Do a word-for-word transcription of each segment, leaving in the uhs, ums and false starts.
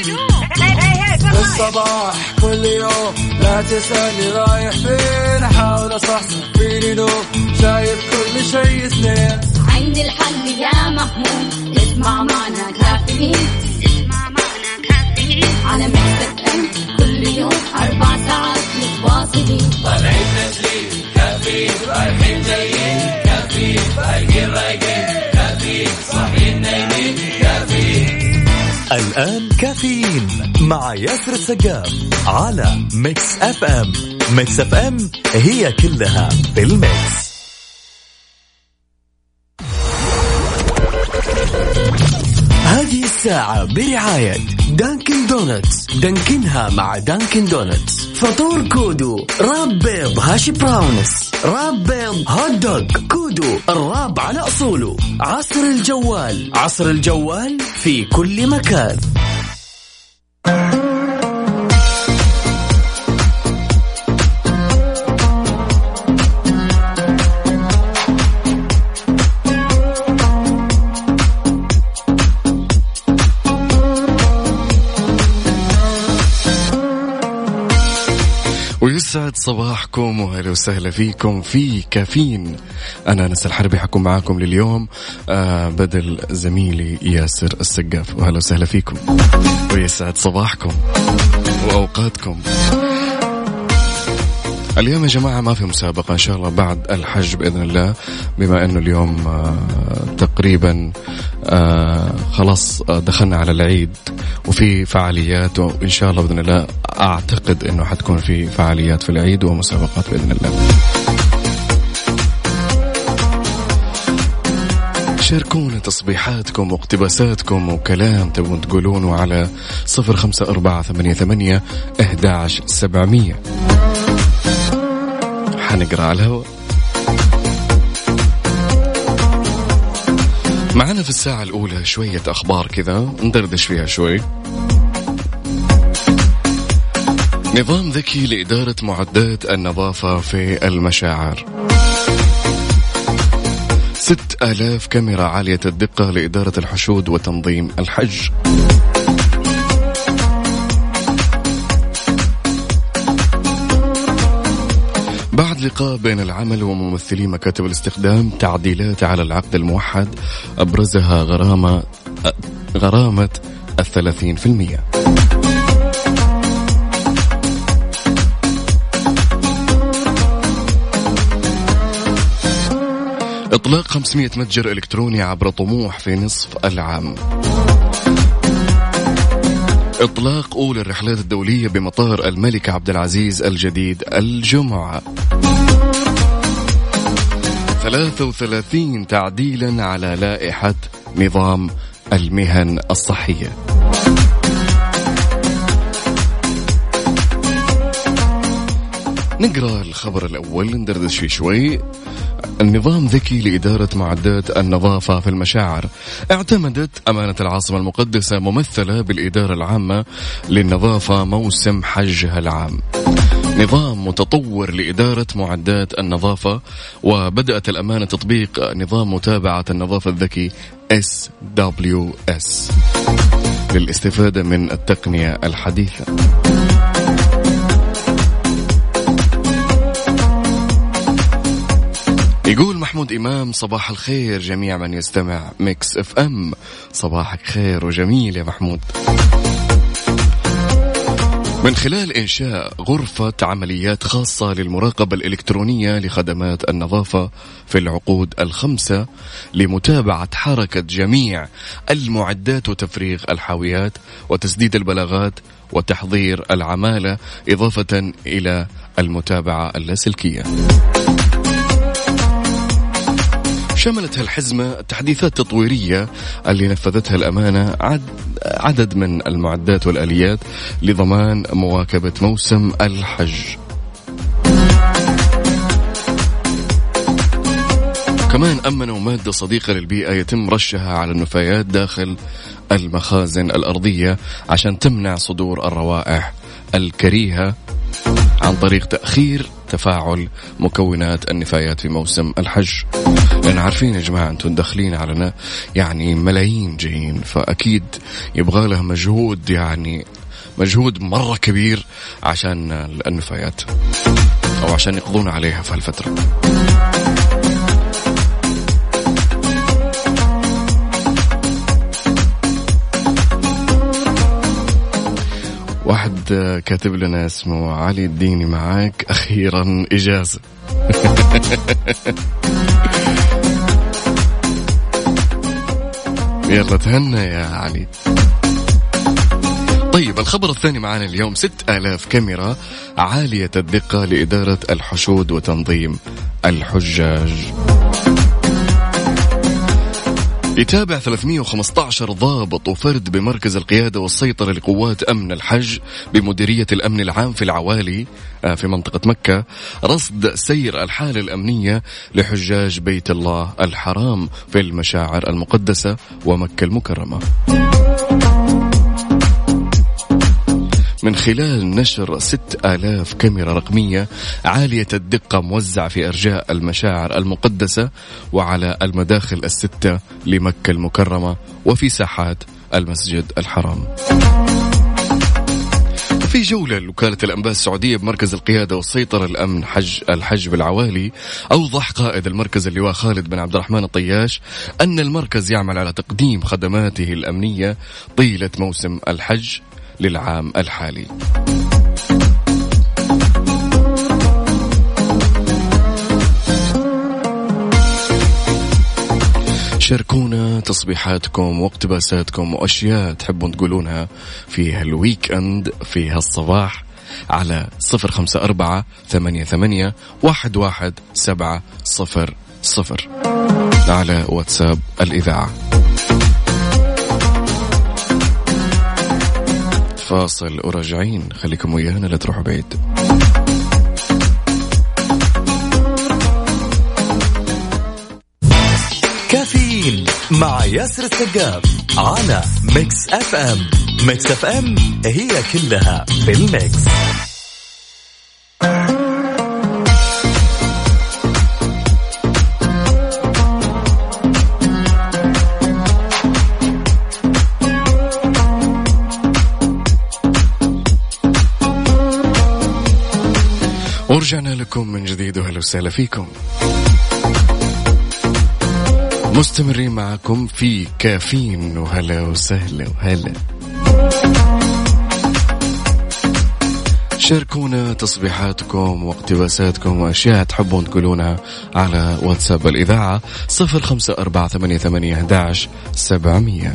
يومي الصباح كل يوم، لا تسألني رايح فين، أحاول أصحصح فيني لو شايف كل شيء سنين. عندي الحل يا محمود، اسمع معنا كافيين، اسمع معنا كافيين على ميكس أف أم كل يوم أربع ساعات متواصلين. طالعين نازلين كافيين، رايحين جايين كافيين، رايقين رايقين كافيين، صاحيين نايمين كافيين. الآن كافيين مع ياسر السقاف على ميكس أف أم. ميكس أف أم هي كلها بالميكس. هذه الساعة برعاية دانكين دونتز، دانكنها مع دانكين دونتز. فطور كودو، راب بيض هاشي براونس، راب بيض هوت دوغ، كودو الراب على أصوله. عصر الجوال، عصر الجوال في كل مكان. ويسعد صباحكم وهلا وسهلا فيكم في كافين. أنا أنس الحربي حكون معاكم لليوم بدل زميلي ياسر السقاف. وهلا وسهلا فيكم ويسعد صباحكم وأوقاتكم. اليوم يا جماعة ما في مسابقة إن شاء الله بعد الحج بإذن الله، بما أنه اليوم تقريبا خلاص دخلنا على العيد وفي فعاليات، وإن شاء الله بإذن الله أعتقد أنه حتكون في فعاليات في العيد ومسابقات بإذن الله. شاركونا تصبيحاتكم واقتباساتكم وكلام تبون تقولونه على صفر خمسة أربعة ثمانية ثمانية واحد واحد سبعمية. حنقرأ على الهواء. معنا في الساعة الأولى شوية أخبار كذا ندردش فيها شوي. نظام ذكي لإدارة معدات النظافة في المشاعر، ست آلاف كاميرا عالية الدقة لإدارة الحشود وتنظيم الحج. بعد لقاء بين العمل وممثلي مكاتب الاستخدام، تعديلات على العقد الموحد أبرزها غرامة غرامة الثلاثين في المية. إطلاق خمسمائة متجر إلكتروني عبر طموح في نصف العام. إطلاق أولى الرحلات الدولية بمطار الملك عبد العزيز الجديد الجمعة. ثلاثة وثلاثين تعديلا على لائحة نظام المهن الصحية. نقرأ الخبر الأول ندردش فيه شوي. النظام ذكي لإدارة معدات النظافة في المشاعر، اعتمدت أمانة العاصمة المقدسة ممثلة بالإدارة العامة للنظافة موسم حجها العام نظام متطور لإدارة معدات النظافة، وبدأت الأمانة تطبيق نظام متابعة النظافة الذكي إس دبليو إس للاستفادة من التقنية الحديثة. يقول محمود إمام: صباح الخير جميع من يستمع ميكس أف أم. صباحك خير وجميل يا محمود. من خلال إنشاء غرفة عمليات خاصة للمراقبة الإلكترونية لخدمات النظافة في العقود الخمسة لمتابعة حركة جميع المعدات وتفريغ الحاويات وتسديد البلاغات وتحضير العمالة، إضافة إلى المتابعة اللاسلكية. شملت هالحزمة تحديثات تطويرية اللي نفذتها الأمانة عدد من المعدات والآليات لضمان مواكبة موسم الحج. كمان أمنوا مادة صديقة للبيئة يتم رشها على النفايات داخل المخازن الأرضية عشان تمنع صدور الروائح الكريهة عن طريق تأخير تفاعل مكونات النفايات في موسم الحج. لأن عارفين يا جماعة أنتم داخلين على يعني ملايين جايين، فأكيد يبغى لها مجهود، يعني مجهود مرة كبير عشان النفايات أو عشان يقضون عليها في هالفترة. واحد كاتب لنا اسمه علي الديني، معاك أخيرا إجازة. يلا تهنى يا علي. طيب الخبر الثاني معانا اليوم، ستة آلاف كاميرا عالية الدقة لإدارة الحشود وتنظيم الحجاج. يتابع ثلاثمئة وخمسة عشر ضابط وفرد بمركز القيادة والسيطرة لقوات أمن الحج بمديرية الأمن العام في العوالي في منطقة مكة رصد سير الحالة الأمنية لحجاج بيت الله الحرام في المشاعر المقدسة ومكة المكرمة، من خلال نشر ستة آلاف كاميرا رقمية عالية الدقة موزعة في أرجاء المشاعر المقدسة وعلى المداخل الستة لمكة المكرمة وفي ساحات المسجد الحرام. في جولة لوكالة الأنباء السعودية بمركز القيادة والسيطرة الأمن حج الحج بالعوالي، أوضح قائد المركز اللواء خالد بن عبد الرحمن الطياش أن المركز يعمل على تقديم خدماته الأمنية طيلة موسم الحج للعام الحالي. شاركونا تصبيحاتكم واقتباساتكم وأشياء تحبون تقولونها في هالويك أند في هالصباح على صفر خمسة أربعة ثمانية ثمانية واحد واحد سبعة صفر صفر على واتساب الإذاعة. فاصل وراجعين، خليكم ويانا لا تروحوا بعيد. كافيين مع ياسر السقاف على ميكس أف أم. ميكس أف أم هي كلها بالميكس. ورجعنا لكم من جديد وهلا وسهلا فيكم، مستمرين معكم في كافيين وهلا وسهلا وهلا. شاركونا تصبيحاتكم واقتباساتكم وأشياء تحبون تقولونها على واتساب الإذاعة صفر خمسة أربعة ثمانية ثمانية واحد واحد سبعمئة.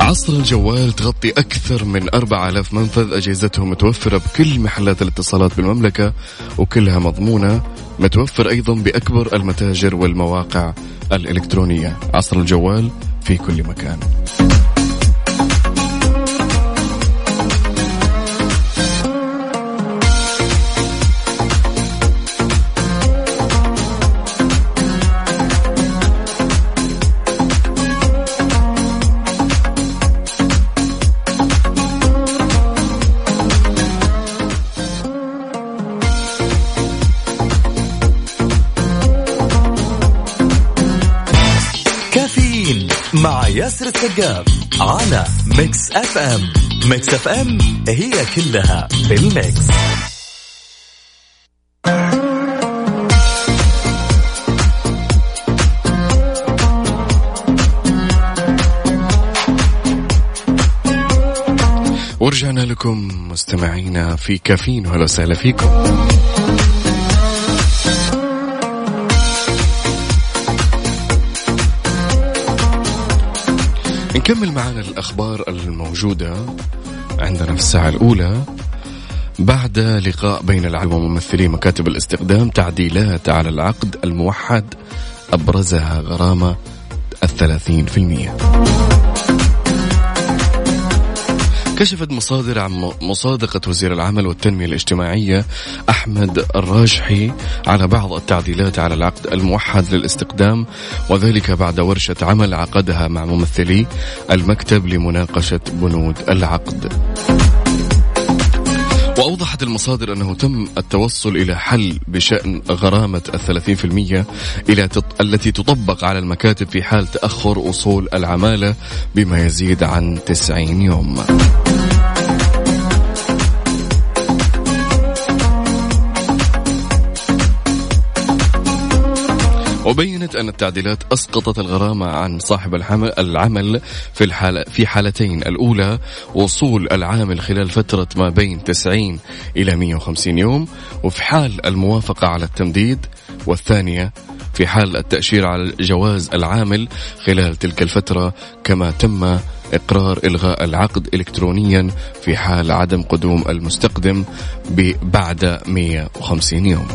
عصر الجوال تغطي أكثر من أربعة آلاف منفذ، أجهزتهم متوفرة بكل محلات الاتصالات بالمملكة وكلها مضمونة، متوفر أيضا بأكبر المتاجر والمواقع الإلكترونية. عصر الجوال في كل مكان. ياسر السقاف على ميكس أف أم. ميكس أف أم هي كلها بالميكس. ورجعنا لكم مستمعينا في كافيين وهلا وسهلا فيكم. نكمل معنا الأخبار الموجودة عندنا في الساعة الأولى. بعد لقاء بين العالم وممثلي مكاتب الاستقدام تعديلات على العقد الموحد أبرزها غرامة الثلاثين في المئة. كشفت مصادر عن مصادقة وزير العمل والتنمية الاجتماعية أحمد الراجحي على بعض التعديلات على العقد الموحد للاستقدام، وذلك بعد ورشة عمل عقدها مع ممثلي المكتب لمناقشة بنود العقد. وأوضحت المصادر أنه تم التوصل إلى حل بشأن غرامة الثلاثين في المية التي تطبق على المكاتب في حال تأخر وصول العمالة بما يزيد عن تسعين يوم. وبينت أن التعديلات أسقطت الغرامة عن صاحب العمل في الحالة في حالتين: الأولى وصول العامل خلال فترة ما بين تسعين إلى مئة وخمسين يوم وفي حال الموافقة على التمديد، والثانية في حال التأشيرة على جواز العامل خلال تلك الفترة، كما تم إقرار إلغاء العقد إلكترونيا في حال عدم قدوم المستقدم بعد مئة وخمسين يوم.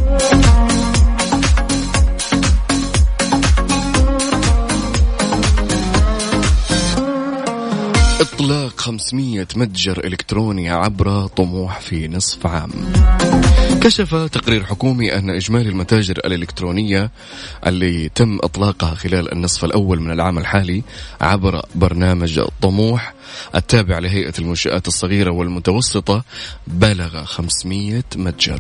إطلاق خمسمئة متجر إلكتروني عبر طموح في نصف عام. كشف تقرير حكومي أن إجمالي المتاجر الإلكترونية اللي تم إطلاقها خلال النصف الأول من العام الحالي عبر برنامج طموح التابع لهيئة المنشآت الصغيرة والمتوسطة بلغ خمسمئة متجر.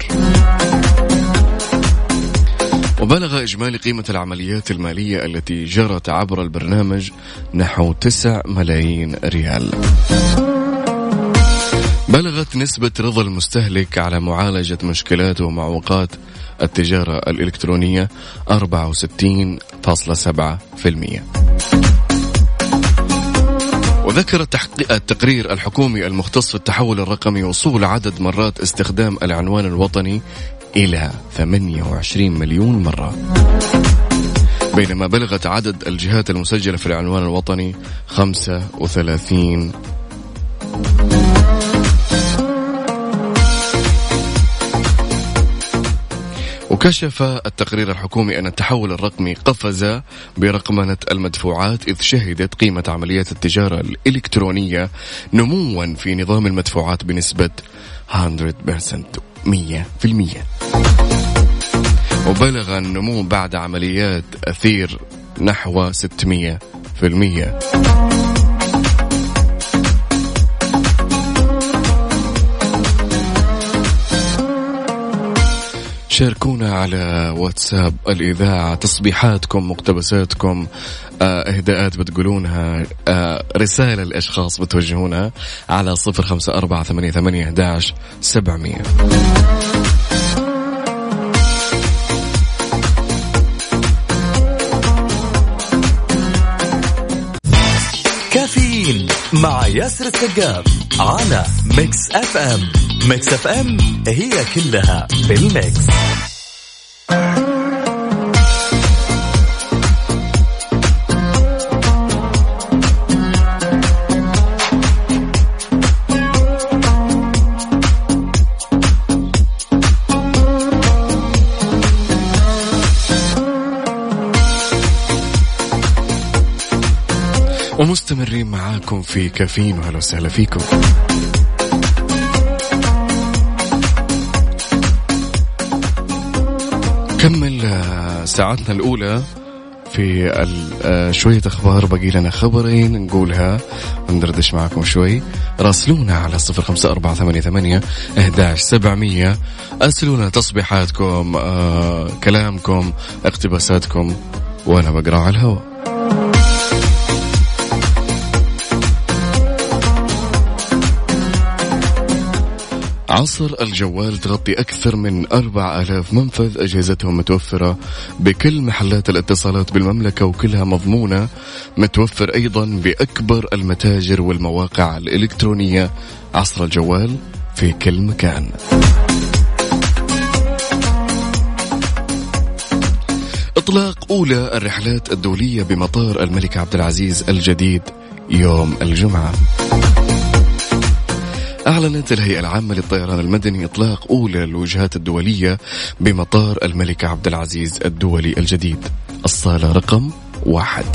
وبلغ إجمالي قيمة العمليات المالية التي جرت عبر البرنامج نحو تسعة ملايين ريال. بلغت نسبة رضا المستهلك على معالجة مشكلات ومعوقات التجارة الإلكترونية أربعة وستين فاصلة سبعة بالمئة. وذكر التقرير الحكومي المختص في التحول الرقمي وصول عدد مرات استخدام العنوان الوطني إلى ثمانية وعشرين مليون مرة، بينما بلغت عدد الجهات المسجلة في العنوان الوطني خمسة وثلاثين. وكشف التقرير الحكومي أن التحول الرقمي قفز برقمنة المدفوعات، إذ شهدت قيمة عمليات التجارة الإلكترونية نموا في نظام المدفوعات بنسبة مئة بالمئة. وبلغ النمو بعد عمليات أثير نحو ستمئة بالمئة. شاركونا على واتساب الإذاعة تصبيحاتكم، مقتبساتكم، إهداءات بتقولونها، رسالة الأشخاص بتوجهونها على صفر خمسة أربعة ثمانية ثمانية واحد واحد سبعمئة. كافيين مع ياسر السقاف على ميكس أف أم. ميكس أف أم هي كلها بالميكس. ومستمرين معاكم في كافيين، وهلا وسهلا فيكم. كمل ساعتنا الأولى في شوية أخبار، بقي لنا خبرين نقولها وندردش معكم شوي. راسلونا على صفر خمسة أربعة ثمانية ثمانية واحد واحد سبعمئة، أرسلونا تصبيحاتكم، آه، كلامكم، اقتباساتكم، وأنا بقرأ على الهواء. عصر الجوال تغطي أكثر من أربعة آلاف منفذ، أجهزتهم متوفرة بكل محلات الاتصالات بالمملكة وكلها مضمونة، متوفر أيضا بأكبر المتاجر والمواقع الإلكترونية. عصر الجوال في كل مكان. إطلاق أولى الرحلات الدولية بمطار الملك عبد العزيز الجديد يوم الجمعة. أعلنت الهيئة العامة للطيران المدني إطلاق أولى الوجهات الدولية بمطار الملك عبد العزيز الدولي الجديد، الصالة رقم واحد.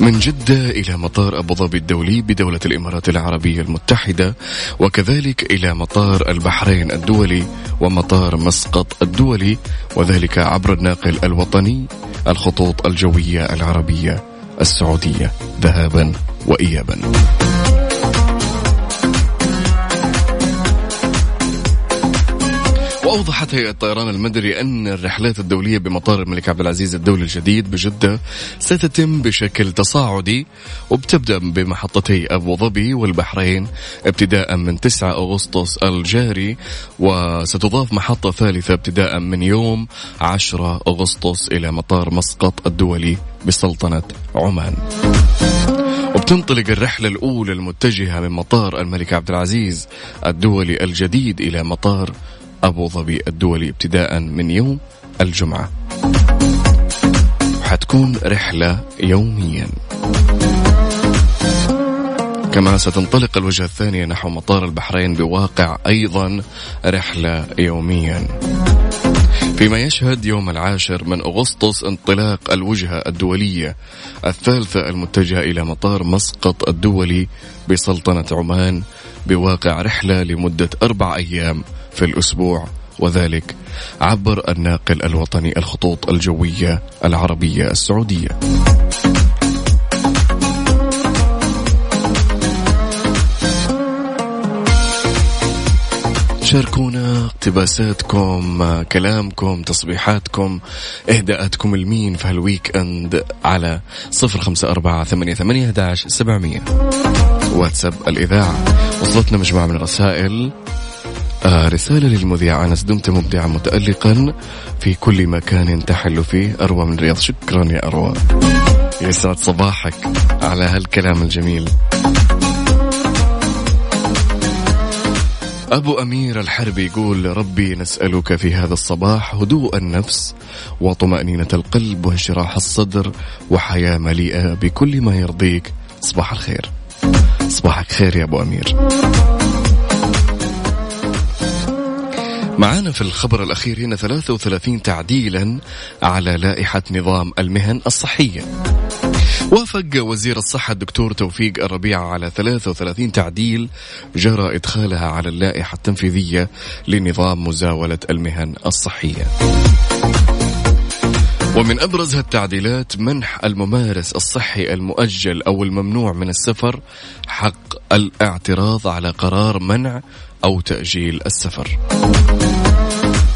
من جدة إلى مطار أبوظبي الدولي بدولة الإمارات العربية المتحدة، وكذلك إلى مطار البحرين الدولي ومطار مسقط الدولي، وذلك عبر الناقل الوطني الخطوط الجوية العربية السعودية ذهابا وإيابا. وأوضحت هيئة الطيران المدني أن الرحلات الدولية بمطار الملك عبد العزيز الدولي الجديد بجدة ستتم بشكل تصاعدي، وبتبدأ بمحطتي أبوظبي والبحرين ابتداء من تسعة أغسطس الجاري، وستضاف محطة ثالثة ابتداء من يوم عشرة أغسطس إلى مطار مسقط الدولي بسلطنة عمان. وبتنطلق الرحلة الأولى المتجهة من مطار الملك عبد العزيز الدولي الجديد إلى مطار أبو ظبي الدولي ابتداء من يوم الجمعة، حتكون رحلة يوميا. كما ستنطلق الوجهة الثانية نحو مطار البحرين بواقع أيضا رحلة يوميا، فيما يشهد يوم العاشر من أغسطس انطلاق الوجهة الدولية الثالثة المتجهة إلى مطار مسقط الدولي بسلطنة عمان بواقع رحلة لمدة أربع أيام في الأسبوع، وذلك عبر الناقل الوطني الخطوط الجوية العربية السعودية. شاركونا اقتباساتكم، كلامكم، تصبيحاتكم، اهداءاتكم المين في هالويك اند على صفر خمسة أربعة ثمانية ثمانية واحد واحد سبعمية. واتساب الإذاعة. وصلتنا مجموعة من الرسائل. آه رسالة للمذيع أنس: دمت مبدعا متألقا في كل مكان تحل فيه. أروى من الرياض. شكرا يا أروى، يسعد صباحك على هالكلام الجميل. أبو أمير الحربي يقول: ربي نسألك في هذا الصباح هدوء النفس وطمأنينة القلب وانشراح الصدر وحياة مليئة بكل ما يرضيك. صباح الخير. صباحك خير يا أبو أمير. معانا في الخبر الأخير هنا ثلاثة وثلاثين تعديلا على لائحة نظام المهن الصحية. وافق وزير الصحة الدكتور توفيق الربيع على ثلاثة وثلاثين تعديل جرى إدخالها على اللائحة التنفيذية لنظام مزاولة المهن الصحية. ومن أبرز هالتعديلات منح الممارس الصحي المؤجل أو الممنوع من السفر حق الاعتراض على قرار منع أو تأجيل السفر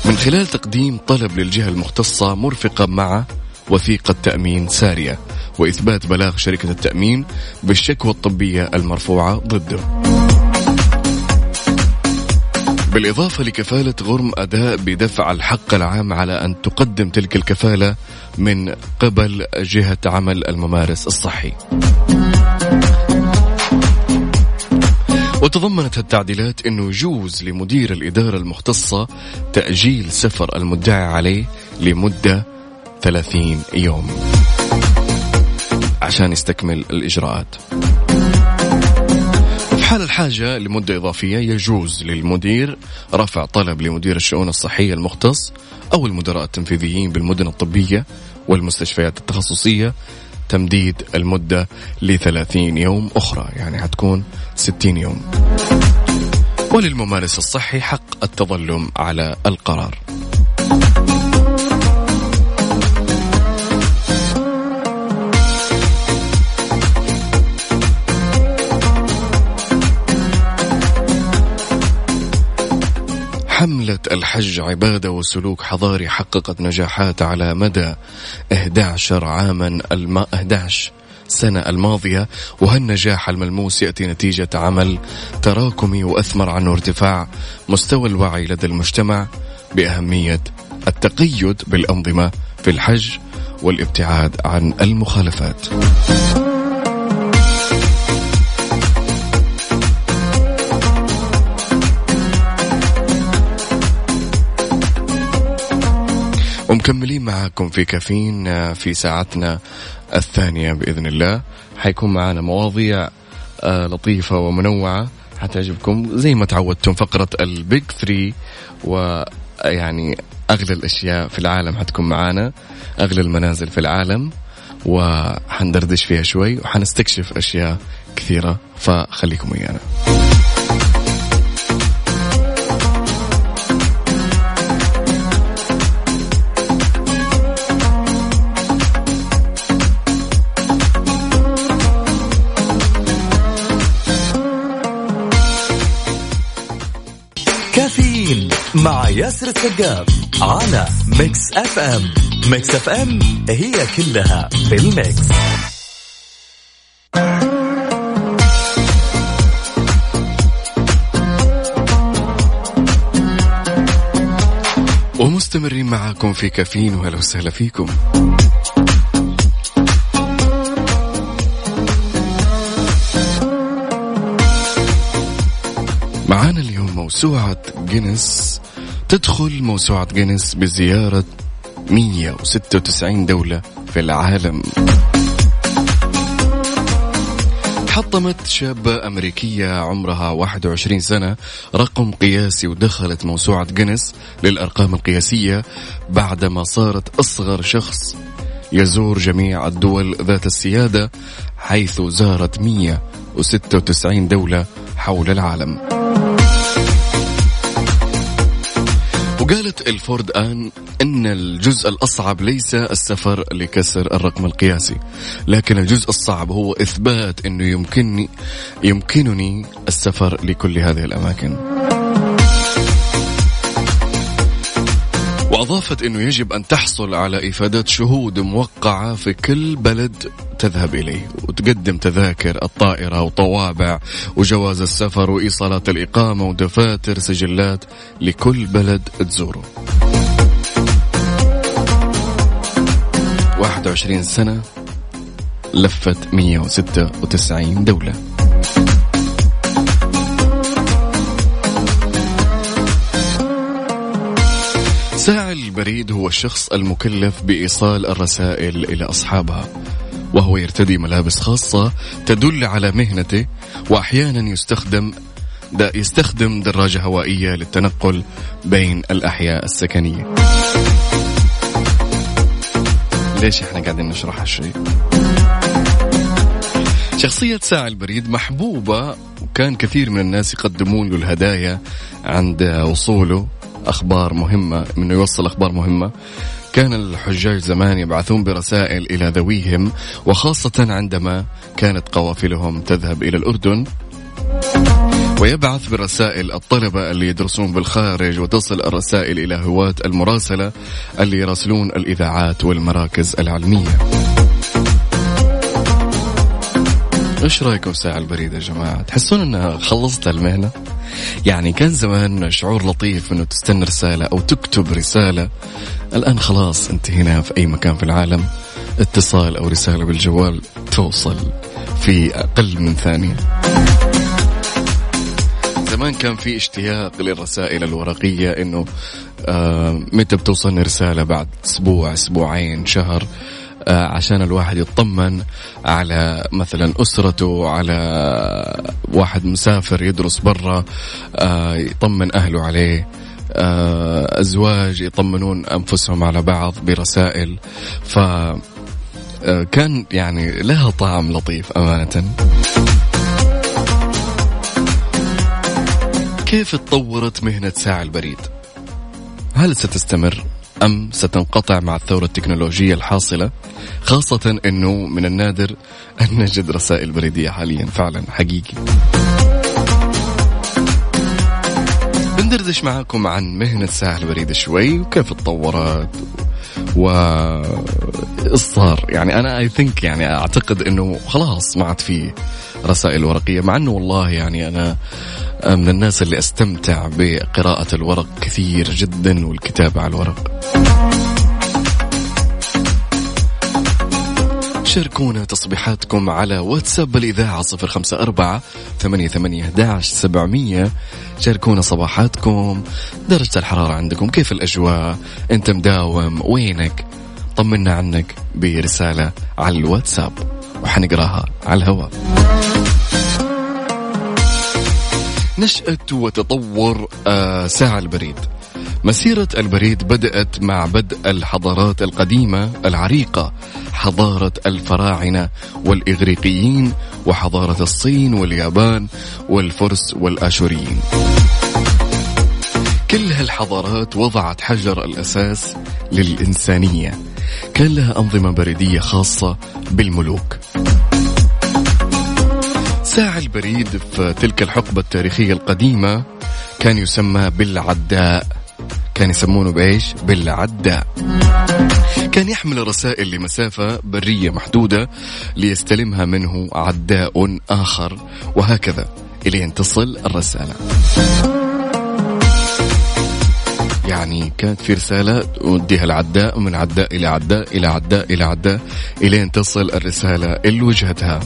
من خلال تقديم طلب للجهة المختصة مرفقة مع وثيقة تأمين سارية وإثبات بلاغ شركة التأمين بالشكوى الطبية المرفوعة ضده، بالإضافة لكفالة غرم أداء بدفع الحق العام على أن تقدم تلك الكفالة من قبل جهة عمل الممارس الصحي. وتضمنت التعديلات أنه يجوز لمدير الإدارة المختصة تأجيل سفر المدعي عليه لمدة ثلاثين يوم عشان يستكمل الإجراءات. في حال الحاجة لمدة إضافية يجوز للمدير رفع طلب لمدير الشؤون الصحية المختص أو المدراء التنفيذيين بالمدن الطبية والمستشفيات التخصصية تمديد المدة لثلاثين يوم أخرى، يعني هتكون ستين يوم. وللممارس الصحي حق التظلم على القرار. حملة الحج عبادة وسلوك حضاري حققت نجاحات على مدى إحدى عشر عاما إحدى عشر سنة الماضيه، وهالنجاح الملموس يأتي نتيجة عمل تراكمي وأثمر عنه ارتفاع مستوى الوعي لدى المجتمع بأهمية التقيد بالأنظمة في الحج والابتعاد عن المخالفات. ومكملين معاكم في كافين في ساعتنا الثانية بإذن الله، حيكون معنا مواضيع لطيفة ومنوعة حتعجبكم زي ما تعودتم. فقرة البيج ثري، ويعني أغلى الأشياء في العالم حتكون معنا، أغلى المنازل في العالم، وحندردش فيها شوي وحنستكشف أشياء كثيرة، فخليكم ويانا. كافيين مع ياسر السقاف على ميكس أف أم. ميكس أف أم هي كلها في الميكس. ومستمرين معاكم في كافيين، وهلا وسهلا فيكم. معانا اليوم موسوعة جينيس. تدخل موسوعة جينيس بزيارة مئة وستة وتسعين دولة في العالم. حطمت شابة أمريكية عمرها واحد وعشرين سنة رقم قياسي ودخلت موسوعة جينيس للأرقام القياسية بعدما صارت أصغر شخص يزور جميع الدول ذات السيادة، حيث زارت مئة وستة وتسعين دولة حول العالم. وقالت الفورد آن إن الجزء الأصعب ليس السفر لكسر الرقم القياسي، لكن الجزء الصعب هو إثبات أنه يمكنني يمكنني السفر لكل هذه الأماكن. وأضافت أنه يجب أن تحصل على إفادات شهود موقعة في كل بلد تذهب إليه، وتقدم تذاكر الطائرة وطوابع وجواز السفر وإيصالات الإقامة ودفاتر سجلات لكل بلد تزوره. واحد وعشرين سنة لفت مئة وستة وتسعين دولة. ساعي البريد هو الشخص المكلف بإيصال الرسائل إلى أصحابها، وهو يرتدي ملابس خاصة تدل على مهنته، وأحيانا يستخدم يستخدم دراجة هوائية للتنقل بين الأحياء السكنية. ليش إحنا قاعدين نشرح هالشيء؟ شخصية ساعي البريد محبوبة، وكان كثير من الناس يقدمون له الهدايا عند وصوله. أخبار مهمة، منه يوصل أخبار مهمة. كان الحجاج زمان يبعثون برسائل إلى ذويهم، وخاصة عندما كانت قوافلهم تذهب إلى الأردن، ويبعث برسائل الطلبة اللي يدرسون بالخارج، وتصل الرسائل إلى هواة المراسلة اللي يراسلون الإذاعات والمراكز العلمية. إيش رأيكم ساعة البريد يا جماعة؟ تحسون أنها خلصت المهنة؟ يعني كان زمان شعور لطيف أنه تستنى رسالة أو تكتب رسالة. الآن خلاص أنت هنا في أي مكان في العالم، اتصال أو رسالة بالجوال توصل في أقل من ثانية. زمان كان في اشتياق للرسائل الورقية، أنه آه متى بتوصلني رسالة، بعد أسبوع أسبوعين شهر، عشان الواحد يطمن على مثلا أسرته، على واحد مسافر يدرس برا يطمن أهله عليه، أزواج يطمنون أنفسهم على بعض برسائل. فكان يعني لها طعم لطيف أمانة. كيف تطورت مهنة ساعي البريد؟ هل ستستمر؟ أم ستنقطع مع الثورة التكنولوجية الحاصلة؟ خاصة أنه من النادر أن نجد رسائل بريدية حاليا. فعلا حقيقي بندردش معاكم عن مهنة ساعة البريد شوي، وكيف تطورت وإصار. يعني أنا أي ثينك يعني أعتقد أنه خلاص ما عاد فيه رسائل ورقية، مع أنه والله يعني أنا من الناس اللي أستمتع بقراءة الورق كثير جدا والكتابة على الورق. شاركونا تصبيحاتكم على واتساب الإذاعة صفر خمسة أربعة ثمانية ثمانية واحد واحد سبعمية. شاركونا صباحاتكم، درجة الحرارة عندكم، كيف الأجواء، أنت مداوم، وينك، طمنا عنك برسالة على الواتساب وحنقراها على الهواء. نشأة وتطور ساعة البريد. مسيرة البريد بدأت مع بدء الحضارات القديمة العريقة، حضارة الفراعنة والإغريقيين وحضارة الصين واليابان والفرس والآشوريين. كل هالحضارات وضعت حجر الأساس للإنسانية، كان لها أنظمة بريدية خاصة بالملوك. ساع البريد في تلك الحقبة التاريخية القديمة كان يسمى بالعداء، كان يسمونه بإيش؟ بالعداء. كان يحمل الرسائل لمسافة برية محدودة ليستلمها منه عداء آخر، وهكذا إلى أن تصل الرسالة. يعني كانت في رسالة وديها العداء، من عداء إلى عداء إلى عداء إلى عداء إلى أن تصل الرسالة اللي وجهتها.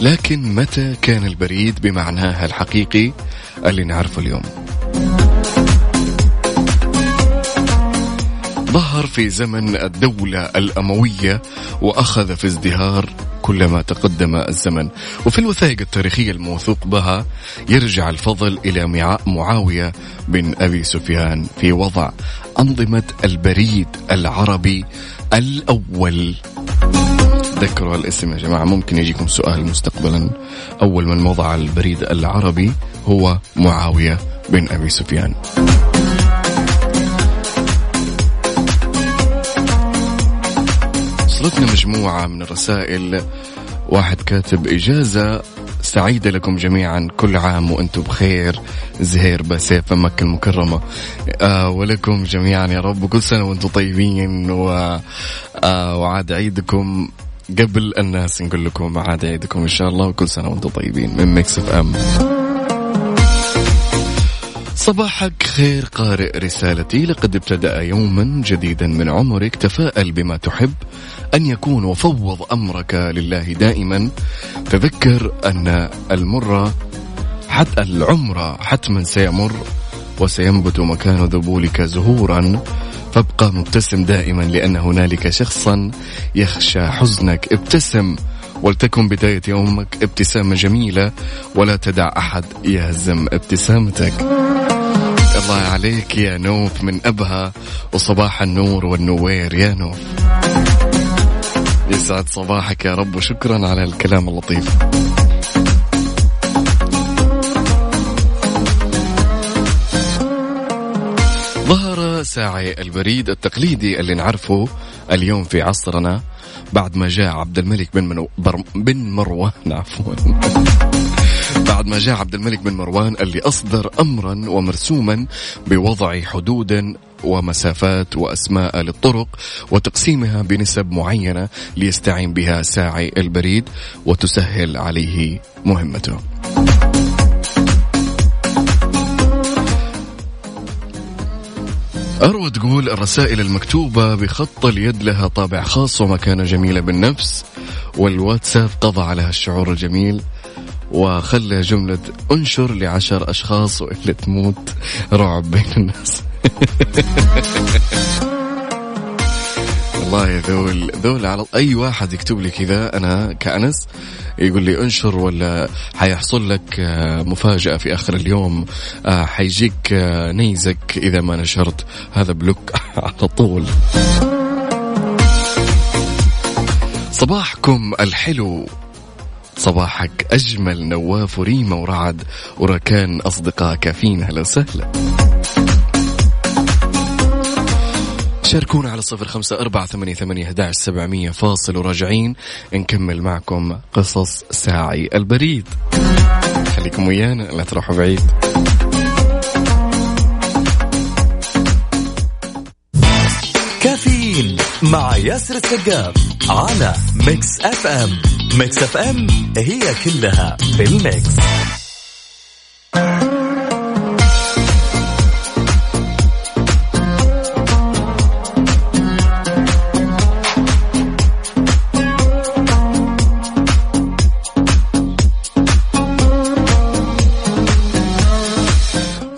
لكن متى كان البريد بمعناها الحقيقي اللي نعرفه اليوم؟ ظهر في زمن الدولة الأموية وأخذ في ازدهار كلما تقدم الزمن. وفي الوثائق التاريخية الموثوق بها يرجع الفضل إلى معاوية بن أبي سفيان في وضع أنظمة البريد العربي الأول. تذكروا الاسم يا جماعة، ممكن يجيكم سؤال مستقبلا. أول من وضع البريد العربي هو معاوية بن أبي سفيان. وصلتنا مجموعة من الرسائل، واحد كاتب: إجازة سعيدة لكم جميعا، كل عام وأنتم بخير. زهير بسيف من مكة المكرمة. آه ولكم جميعا يا رب، كل سنة وأنتم طيبين، وعاد عيدكم قبل الناس. نقول لكم عاد عيدكم إن شاء الله، وكل سنة وأنتم طيبين من ميكس أف أم. صباحك خير قارئ رسالتي، لقد ابتدأ يوما جديدا من عمرك، تفاءل بما تحب أن يكون وفوض أمرك لله دائما. تذكر أن المرة حتى العمر حتما سيمر وسينبت مكان ذبولك زهورا، فابقى مبتسم دائما لأن هنالك شخصا يخشى حزنك. ابتسم ولتكن بداية يومك ابتسامة جميلة، ولا تدع أحد يهزم ابتسامتك. الله عليك يا نوف من أبها، وصباح النور والنوير يا نوف. يسعد صباحك يا رب، وشكرا على الكلام اللطيف. ظهر ساعي البريد التقليدي اللي نعرفه اليوم في عصرنا بعد ما جاء عبد الملك بن, منو... بر... بن مروان عفوا بعد ما جاء عبد الملك بن مروان اللي أصدر أمرا ومرسوما بوضع حدودا ومسافات وأسماء للطرق وتقسيمها بنسب معينة ليستعين بها ساعي البريد وتسهل عليه مهمته. أروى تقول: الرسائل المكتوبة بخط اليد لها طابع خاص ومكانة جميلة بالنفس، والواتساب قضى على هالشعور الجميل وخلى جملة انشر لعشر أشخاص وإلا تموت رعب بين الناس. والله يا ذول ذول على أي واحد يكتب لي كذا، أنا كأنس يقول لي انشر ولا حيحصل لك مفاجأة في آخر اليوم، حيجيك نيزك إذا ما نشرت، هذا بلوك على طول. صباحكم الحلو، صباحك أجمل. نواف وريمة ورعد وركان أصدقاء كافيين، أهلا وسهلا. شاركونا على صفر خمسة أربعة ثمانية ثمانية إحدى عشر سبعمية. فاصل وراجعين نكمل معكم قصص ساعي البريد، خليكم ويانا لا تروحوا بعيد. كافيين مع ياسر السقاف على ميكس أف أم. ميكس أف أم هي كلها في الميكس.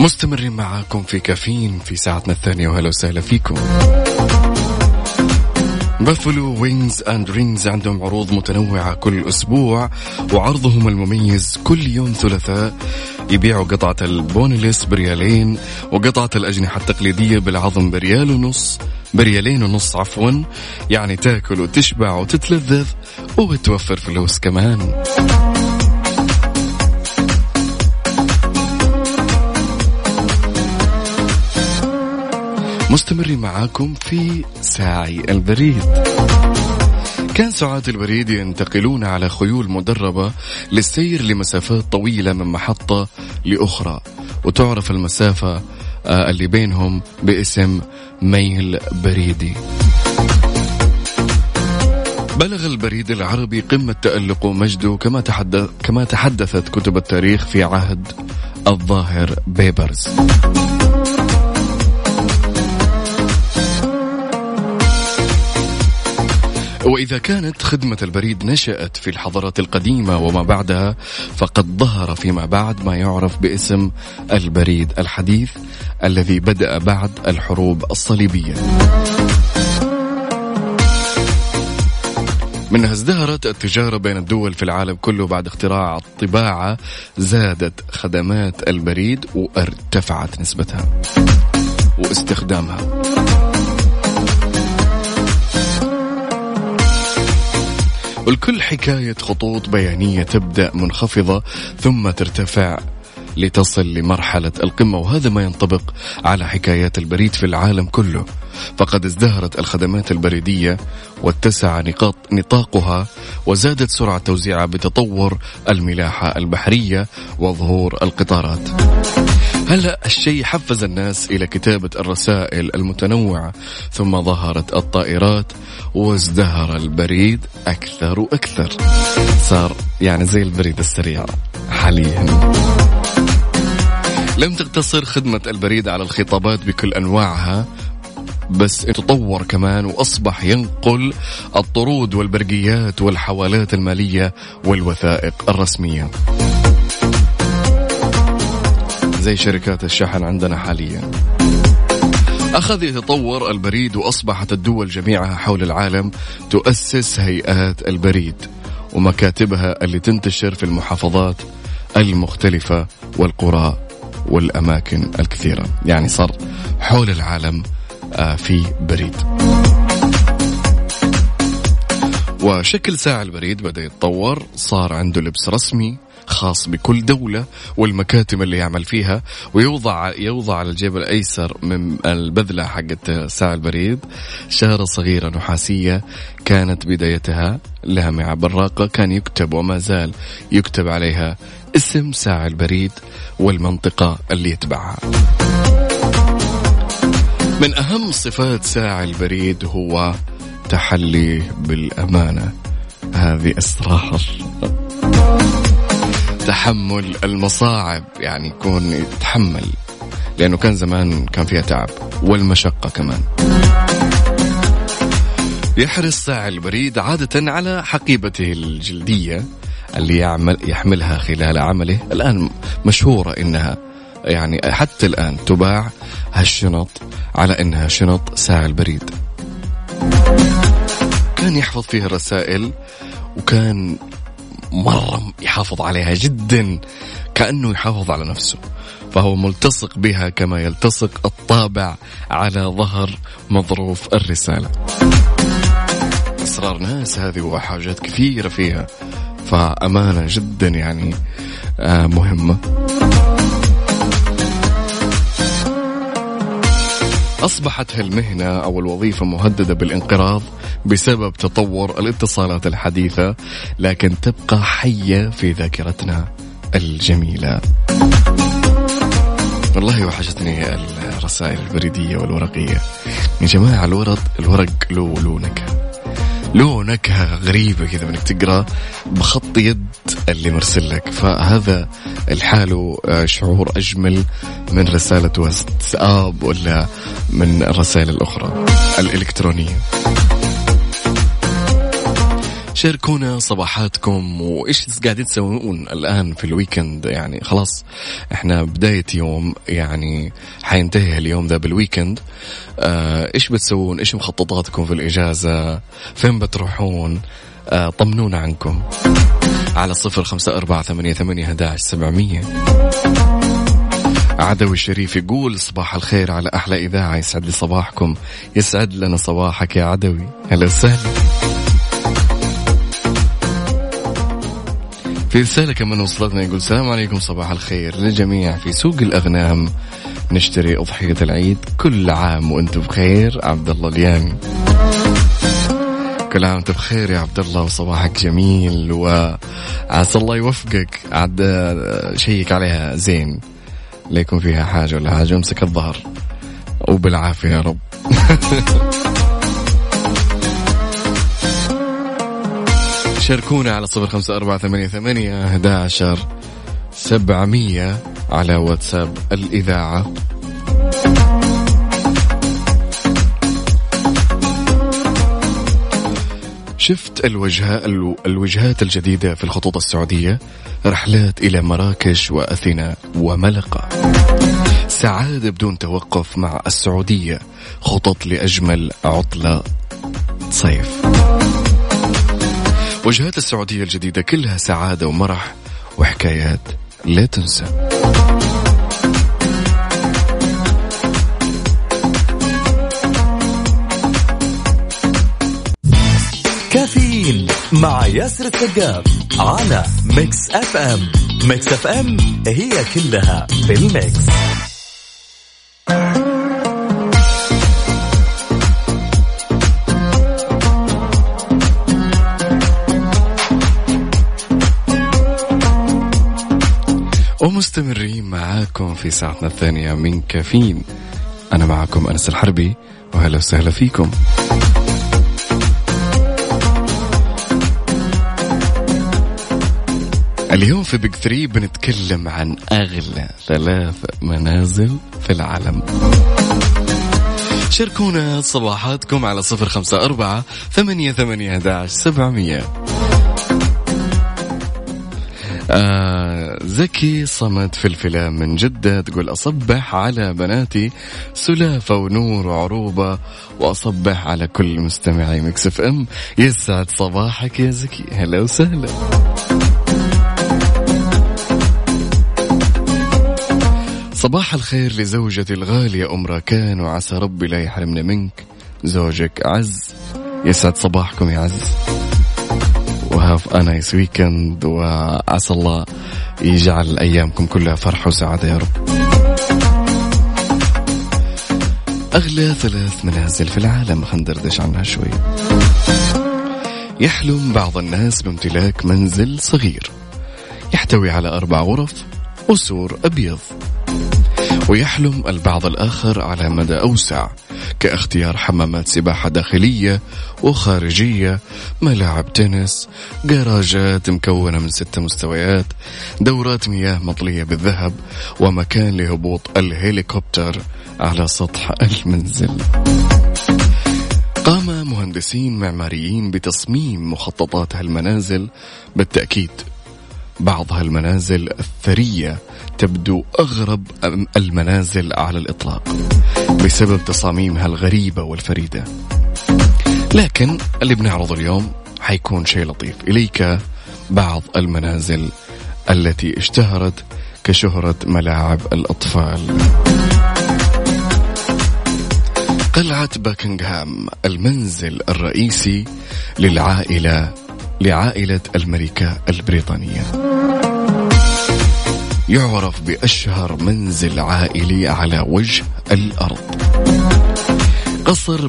مستمرين معاكم في كافيين في ساعتنا الثانية، وهلا وسهلا فيكم. بافلو وينز أند رينز عندهم عروض متنوعة كل أسبوع، وعرضهم المميز كل يوم ثلاثاء يبيعوا قطعة البونلس بريالين، وقطعة الأجنحة التقليدية بالعظم بريال ونص بريالين ونص عفوا، يعني تاكل وتشبع وتتلذذ وبتوفر فلوس كمان. مستمرين معاكم في ساعي البريد. كان سعاة البريد ينتقلون على خيول مدربة للسير لمسافات طويلة من محطة لأخرى، وتعرف المسافة اللي بينهم باسم ميل بريدي. بلغ البريد العربي قمة تألق ومجده كما تحدث كما تحدثت كتب التاريخ في عهد الظاهر بيبرز. وإذا كانت خدمة البريد نشأت في الحضارات القديمة وما بعدها، فقد ظهر فيما بعد ما يعرف باسم البريد الحديث الذي بدأ بعد الحروب الصليبية، منها ازدهرت التجارة بين الدول في العالم كله بعد اختراع الطباعة، زادت خدمات البريد وارتفعت نسبتها واستخدامها. والكل حكاية خطوط بيانية تبدأ منخفضة ثم ترتفع لتصل لمرحلة القمة، وهذا ما ينطبق على حكايات البريد في العالم كله. فقد ازدهرت الخدمات البريدية واتسع نقاط نطاقها، وزادت سرعة توزيعها بتطور الملاحة البحرية وظهور القطارات. هلأ الشيء حفز الناس إلى كتابة الرسائل المتنوعة، ثم ظهرت الطائرات وازدهر البريد أكثر وأكثر، صار يعني زي البريد السريع حاليا. لم تقتصر خدمة البريد على الخطابات بكل أنواعها بس، تطور كمان وأصبح ينقل الطرود والبرقيات والحوالات المالية والوثائق الرسمية زي شركات الشحن عندنا حاليا. أخذ يتطور البريد وأصبحت الدول جميعها حول العالم تؤسس هيئات البريد ومكاتبها اللي تنتشر في المحافظات المختلفة والقرى والأماكن الكثيرة، يعني صار حول العالم في بريد. وشكل ساعة البريد بدأ يتطور، صار عنده لبس رسمي خاص بكل دولة والمكاتب اللي يعمل فيها، ويوضع يوضع على الجيب الأيسر من البذلة حقت ساعة البريد شارة صغيرة نحاسية كانت بدايتها لامعة براقة، كان يكتب وما زال يكتب عليها اسم ساعة البريد والمنطقة اللي يتبعها. من أهم صفات ساعة البريد هو تحلي بالأمانة، هذه أسرار، تحمل المصاعب، يعني يكون يتحمل لأنه كان زمان كان فيها تعب والمشقة كمان. يحرص ساعة البريد عادة على حقيبته الجلدية اللي يعمل يحملها خلال عمله. الآن مشهورة إنها يعني حتى الآن تباع هالشنط على إنها شنط ساعة البريد. كان يحفظ فيها الرسائل وكان مرة يحافظ عليها جدا كأنه يحافظ على نفسه، فهو ملتصق بها كما يلتصق الطابع على ظهر مظروف الرسالة. أسرار ناس هذه وحاجات كثيرة فيها، فأمانة جدا يعني مهمة. أصبحت هالمهنة أو الوظيفة مهددة بالانقراض بسبب تطور الاتصالات الحديثة، لكن تبقى حية في ذاكرتنا الجميلة. والله وحشتني الرسائل البريدية والورقية يا جماعة. الورق الورق له له نكهة له نكهة غريبة كذا منك تقرأ بخط يد اللي مرسلك، فهذا الحاله شعور أجمل من رسالة واتساب ولا من الرسائل الأخرى الإلكترونية. شاركونا صباحاتكم وإيش قاعدين تسوون الآن في الويكند. يعني خلاص إحنا بداية يوم، يعني حينتهي اليوم ذا بالويكند. إيش بتسوون؟ إيش مخططاتكم في الإجازة؟ فين بتروحون؟ آه طمنونا عنكم على صفر خمسة أربعة ثمانية ثمانية هداش سبعمية. عدوي الشريف يقول صباح الخير على أحلى إذاعة، يسعد لي صباحكم. يسعد لنا صباحك يا عدوي، هلا وسهلا. في رسالة كمان وصلتنا يقول السلام عليكم، صباح الخير للجميع في سوق الأغنام، نشتري أضحية العيد، كل عام وأنتم بخير. عبد الله اليامي، كل عام وأنت بخير يا عبد الله وصباحك جميل وعسى الله يوفقك. عاد شيك عليها زين ليكون فيها حاجة ولا حاجة، امسك الظهر وبالعافية يا رب. شاركونا على صفر خمسة أربعة ثمانية ثمانية أحداشر سبعمية على واتساب الإذاعة. شفت الوجهة الوجهات الجديدة في الخطوط السعودية، رحلات إلى مراكش وأثينا وملقا، سعادة بدون توقف مع السعودية، خطط لأجمل عطلة صيف. وجهات السعودية الجديدة كلها سعادة ومرح وحكايات لا تنسى. كافيين مع ياسر السقاف على ميكس أف أم. ميكس أف أم هي كلها في الميكس. ومستمرين معاكم في ساعتنا الثانية من كافيين، أنا معكم أنس الحربي، وهلا وسهلا فيكم. اليوم في بيج ثري بنتكلم عن أغلى ثلاث منازل في العالم. شاركونا صباحاتكم على صفر خمسة أربعة ثمانية ثمانية هداش سبعمية. آه زكي صمد فلفلة من جدة تقول أصبح على بناتي سلافة ونور وعروبة، وأصبح على كل مستمعي ميكس أف أم. يسعد صباحك يا زكي، هلا وسهلا. صباح الخير لزوجتي الغالية أم راكان، وعسى ربي لا يحرمنا منك زوجك عز. يسعد صباحكم يا عز، وهاف أنايس ويكند، وعسى الله يجعل أيامكم كلها فرح وسعادة يا رب. أغلى ثلاث منازل في العالم، خندردش عنها شوي. يحلم بعض الناس بامتلاك منزل صغير يحتوي على أربع غرف وسور أبيض، ويحلم البعض الآخر على مدى أوسع كاختيار حمامات سباحة داخلية وخارجية، ملاعب تنس، جراجات مكونة من ست مستويات، دورات مياه مطلية بالذهب، ومكان لهبوط الهليكوبتر على سطح المنزل. قام مهندسين معماريين بتصميم مخططات هالمنازل، بالتأكيد بعض هالمنازل الثرية تبدو أغرب المنازل على الإطلاق بسبب تصاميمها الغريبة والفريدة، لكن اللي بنعرضه اليوم حيكون شيء لطيف. إليك بعض المنازل التي اشتهرت كشهرة ملاعب الأطفال. قلعة باكنغهام، المنزل الرئيسي للعائلة لعائلة الملكة البريطانية، يعرف بأشهر منزل عائلي على وجه الأرض. قصر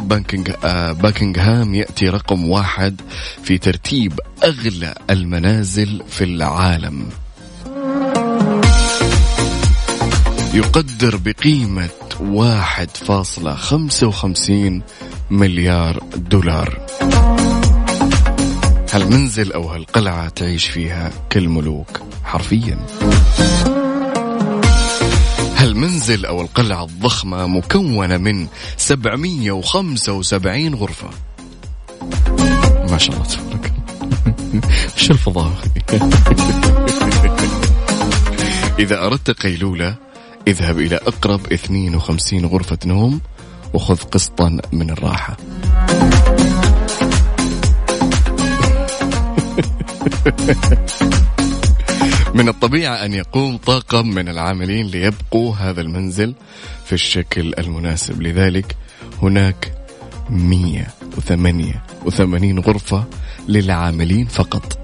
باكنغهام يأتي رقم واحد في ترتيب أغلى المنازل في العالم، يقدر بقيمة واحد فاصلة خمسة وخمسين مليار دولار. هالمنزل أو هالقلعة تعيش فيها كالملوك حرفيا. هالمنزل أو القلعة الضخمة مكونة من سبعمية وخمسة وسبعين غرفة، ما شاء الله تبارك. وش الفضاء؟ إذا أردت قيلولة اذهب إلى أقرب اثنين وخمسين غرفة نوم وخذ قسطا من الراحة. من الطبيعي أن يقوم طاقم من العاملين ليبقوا هذا المنزل في الشكل المناسب، لذلك هناك مئة وثمانية وثمانين غرفة للعاملين فقط،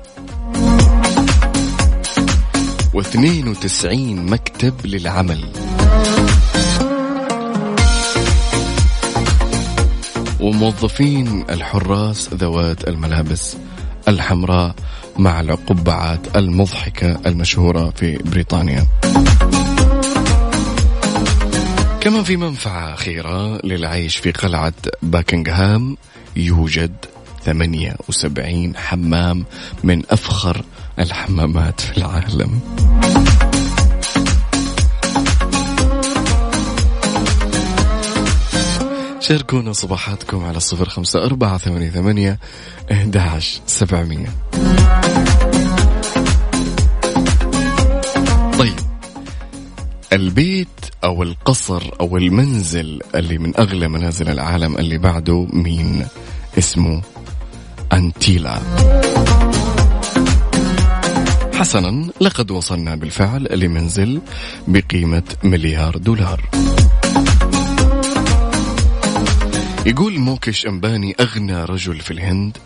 واثنين وتسعين مكتب للعمل، وموظفين الحراس ذوات الملابس الحمراء مع القبعات المضحكة المشهورة في بريطانيا. كما في منفعة أخيرة للعيش في قلعة باكنغهام، يوجد ثمانية وسبعين حمام من أفخر الحمامات في العالم. شاركونا صباحاتكم على صفر خمسة أربعة ثمانية ثمانية إحدى عشر سبعمية. طيب، البيت أو القصر أو المنزل اللي من أغلى منازل العالم اللي بعده مين؟ اسمه أنتيلا. حسنا، لقد وصلنا بالفعل لمنزل بقيمة مليار دولار. يقول موكش أمباني أغنى رجل في الهند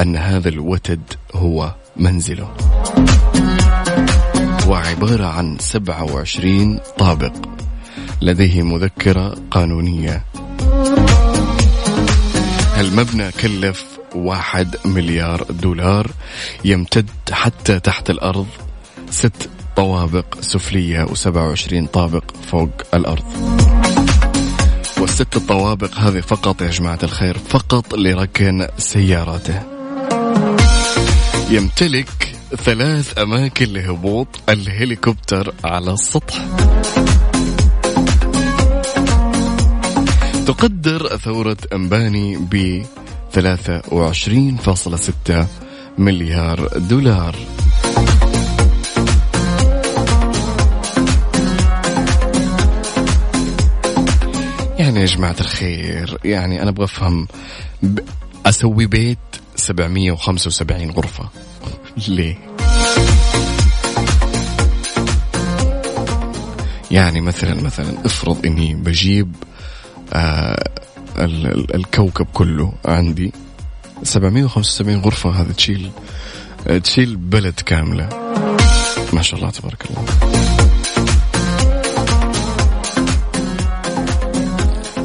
أن هذا الوتد هو منزله، وعبارة عن سبعة وعشرين طابق، لديه مذكرة قانونية. المبنى كلف واحد مليار دولار، يمتد حتى تحت الأرض، ست طوابق سفلية وسبعة وعشرين طابق فوق الأرض. والست الطوابق هذه فقط يا جماعة الخير فقط لركن سياراته. يمتلك ثلاث أماكن لهبوط الهليكوبتر على السطح. تقدر ثورة أمباني ب ثلاثة وعشرين فاصلة ستة مليار دولار. يعني يا جماعة الخير، يعني أنا أبغى أفهم، أسوي بيت سبعمية وخمسة وسبعين غرفة ليه؟ يعني مثلا مثلا افرض إني بجيب آه الكوكب كله عندي، سبعمية وخمسة وسبعين غرفة هذا تشيل تشيل بلد كاملة، ما شاء الله تبارك الله.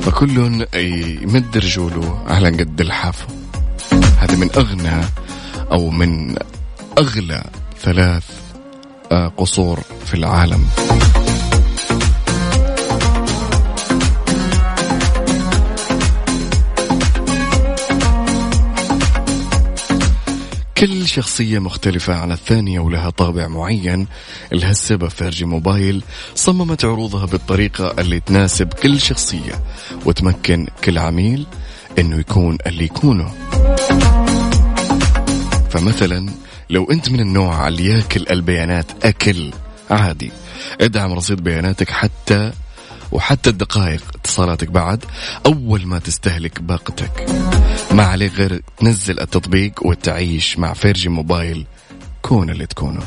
فكل يمد رجوله على قد الحافة. هذا من أغنى أو من أغلى ثلاث قصور في العالم. كل شخصية مختلفة عن الثانية ولها طابع معين. الهسبة فيرجي موبايل صممت عروضها بالطريقة اللي تناسب كل شخصية وتمكن كل عميل انه يكون اللي يكونه. فمثلا لو انت من النوع اللي ياكل البيانات اكل عادي، ادعم رصيد بياناتك حتى وحتى الدقائق اتصالاتك بعد أول ما تستهلك باقتك. ما عليك غير تنزل التطبيق وتعيش مع فيرجي موبايل، كون اللي تكونه.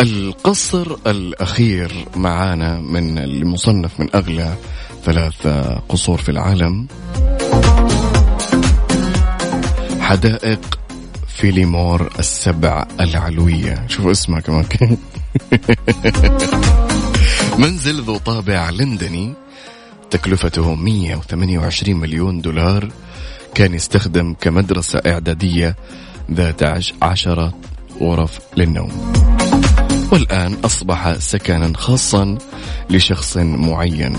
القصر الأخير معانا من المصنف من أغلى ثلاث قصور في العالم، حدائق فيليمور السبع العلويه. شوفوا اسمها كمان. منزل ذو طابع لندني تكلفته مئة وثمانية وعشرين مليون دولار، كان يستخدم كمدرسة إعدادية ذات عشرة غرف للنوم، والآن أصبح سكناً خاصاً لشخص معين،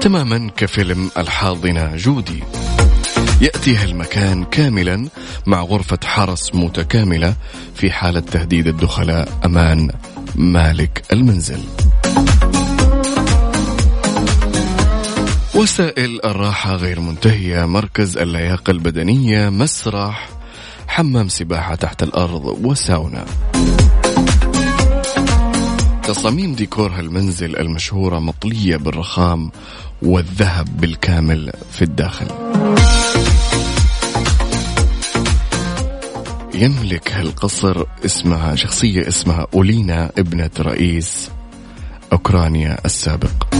تماماً كفيلم الحاضنة جودي. يأتيها المكان كاملا مع غرفة حرس متكاملة في حالة تهديد الدخلاء أمان مالك المنزل. وسائل الراحة غير منتهية، مركز اللياقة البدنية، مسرح، حمام سباحة تحت الأرض وساونا. تصاميم ديكور هالمنزل المشهورة مطلية بالرخام والذهب بالكامل في الداخل. يملك هالقصر اسمها شخصية اسمها أولينا، ابنة رئيس أوكرانيا السابق.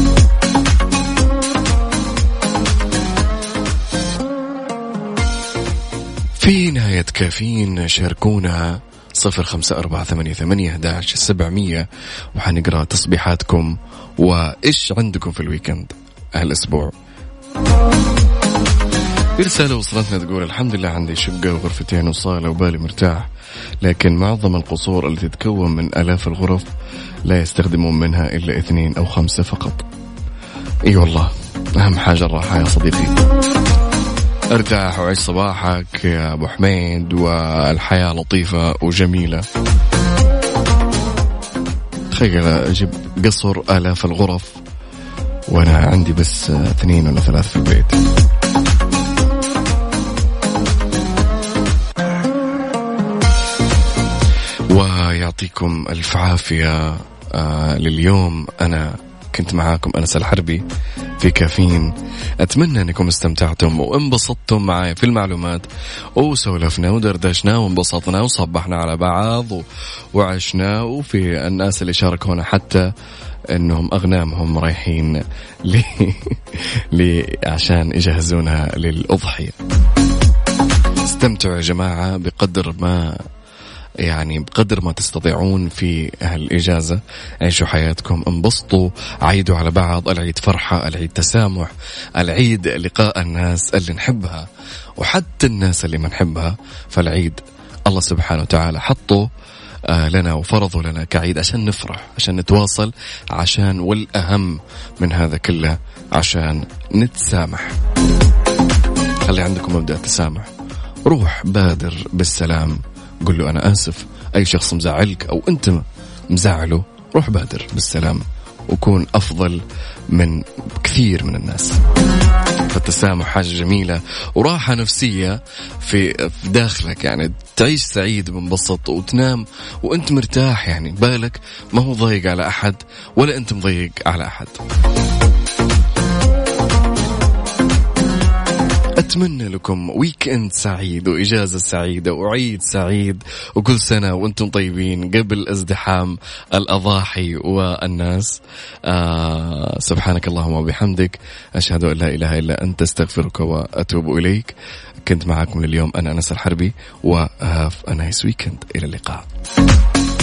في نهاية كافين، شاركونا صفر خمسة أربعة ثمانية ثمانية واحد واحد سبعمية وحنقرأ تصبيحاتكم وإيش عندكم في الويكند هالأسبوع. رسالة وصلتنا تقول: الحمد لله عندي شقة وغرفتين وصالة وبالي مرتاح، لكن معظم القصور التي تتكون من آلاف الغرف لا يستخدمون منها إلا اثنين أو خمسة فقط. أي والله، أهم حاجة الراحة يا صديقي. ارتاح وعيش صباحك يا أبو حميد، والحياة لطيفة وجميلة. تخيل أجيب قصر آلاف الغرف وأنا عندي بس اثنين ولا ثلاث في البيت. ويعطيكم ألف عافية آه لليوم. أنا كنت معاكم أنس الحربي في كافين، أتمنى أنكم استمتعتم وانبسطتم معي في المعلومات، وسولفنا ودردشنا وانبسطنا وصبحنا على بعض وعشنا، وفي الناس اللي شاركونا حتى أنهم أغنامهم رايحين لي لي عشان يجهزونها للأضحية. استمتعوا يا جماعة بقدر ما يعني بقدر ما تستطيعون في هالإجازة، عيشوا حياتكم، انبسطوا، عيدوا على بعض، العيد فرحة، العيد تسامح، العيد لقاء الناس اللي نحبها وحتى الناس اللي ما نحبها. فالعيد الله سبحانه وتعالى حطه لنا وفرضه لنا كعيد عشان نفرح، عشان نتواصل، عشان والأهم من هذا كله عشان نتسامح. خلي عندكم مبدأ التسامح، روح بادر بالسلام، قل له أنا آسف. أي شخص مزعلك أو أنت مزعله روح بادر بالسلام وكون أفضل من كثير من الناس. فالتسامح حاجة جميلة وراحة نفسية في داخلك، يعني تعيش سعيد منبسط وتنام وأنت مرتاح، يعني بالك ما هو ضيق على أحد ولا أنت مضيق على أحد. أتمنى لكم ويكند سعيد وإجازة سعيدة وعيد سعيد، وكل سنة وأنتم طيبين قبل ازدحام الأضاحي والناس. آه سبحانك اللهم وبحمدك، أشهد أن لا إله إلا أنت، استغفرك وأتوب إليك. كنت معكم لليوم أنا أنس الحربي، وهاف أ نايس ويكند، إلى اللقاء.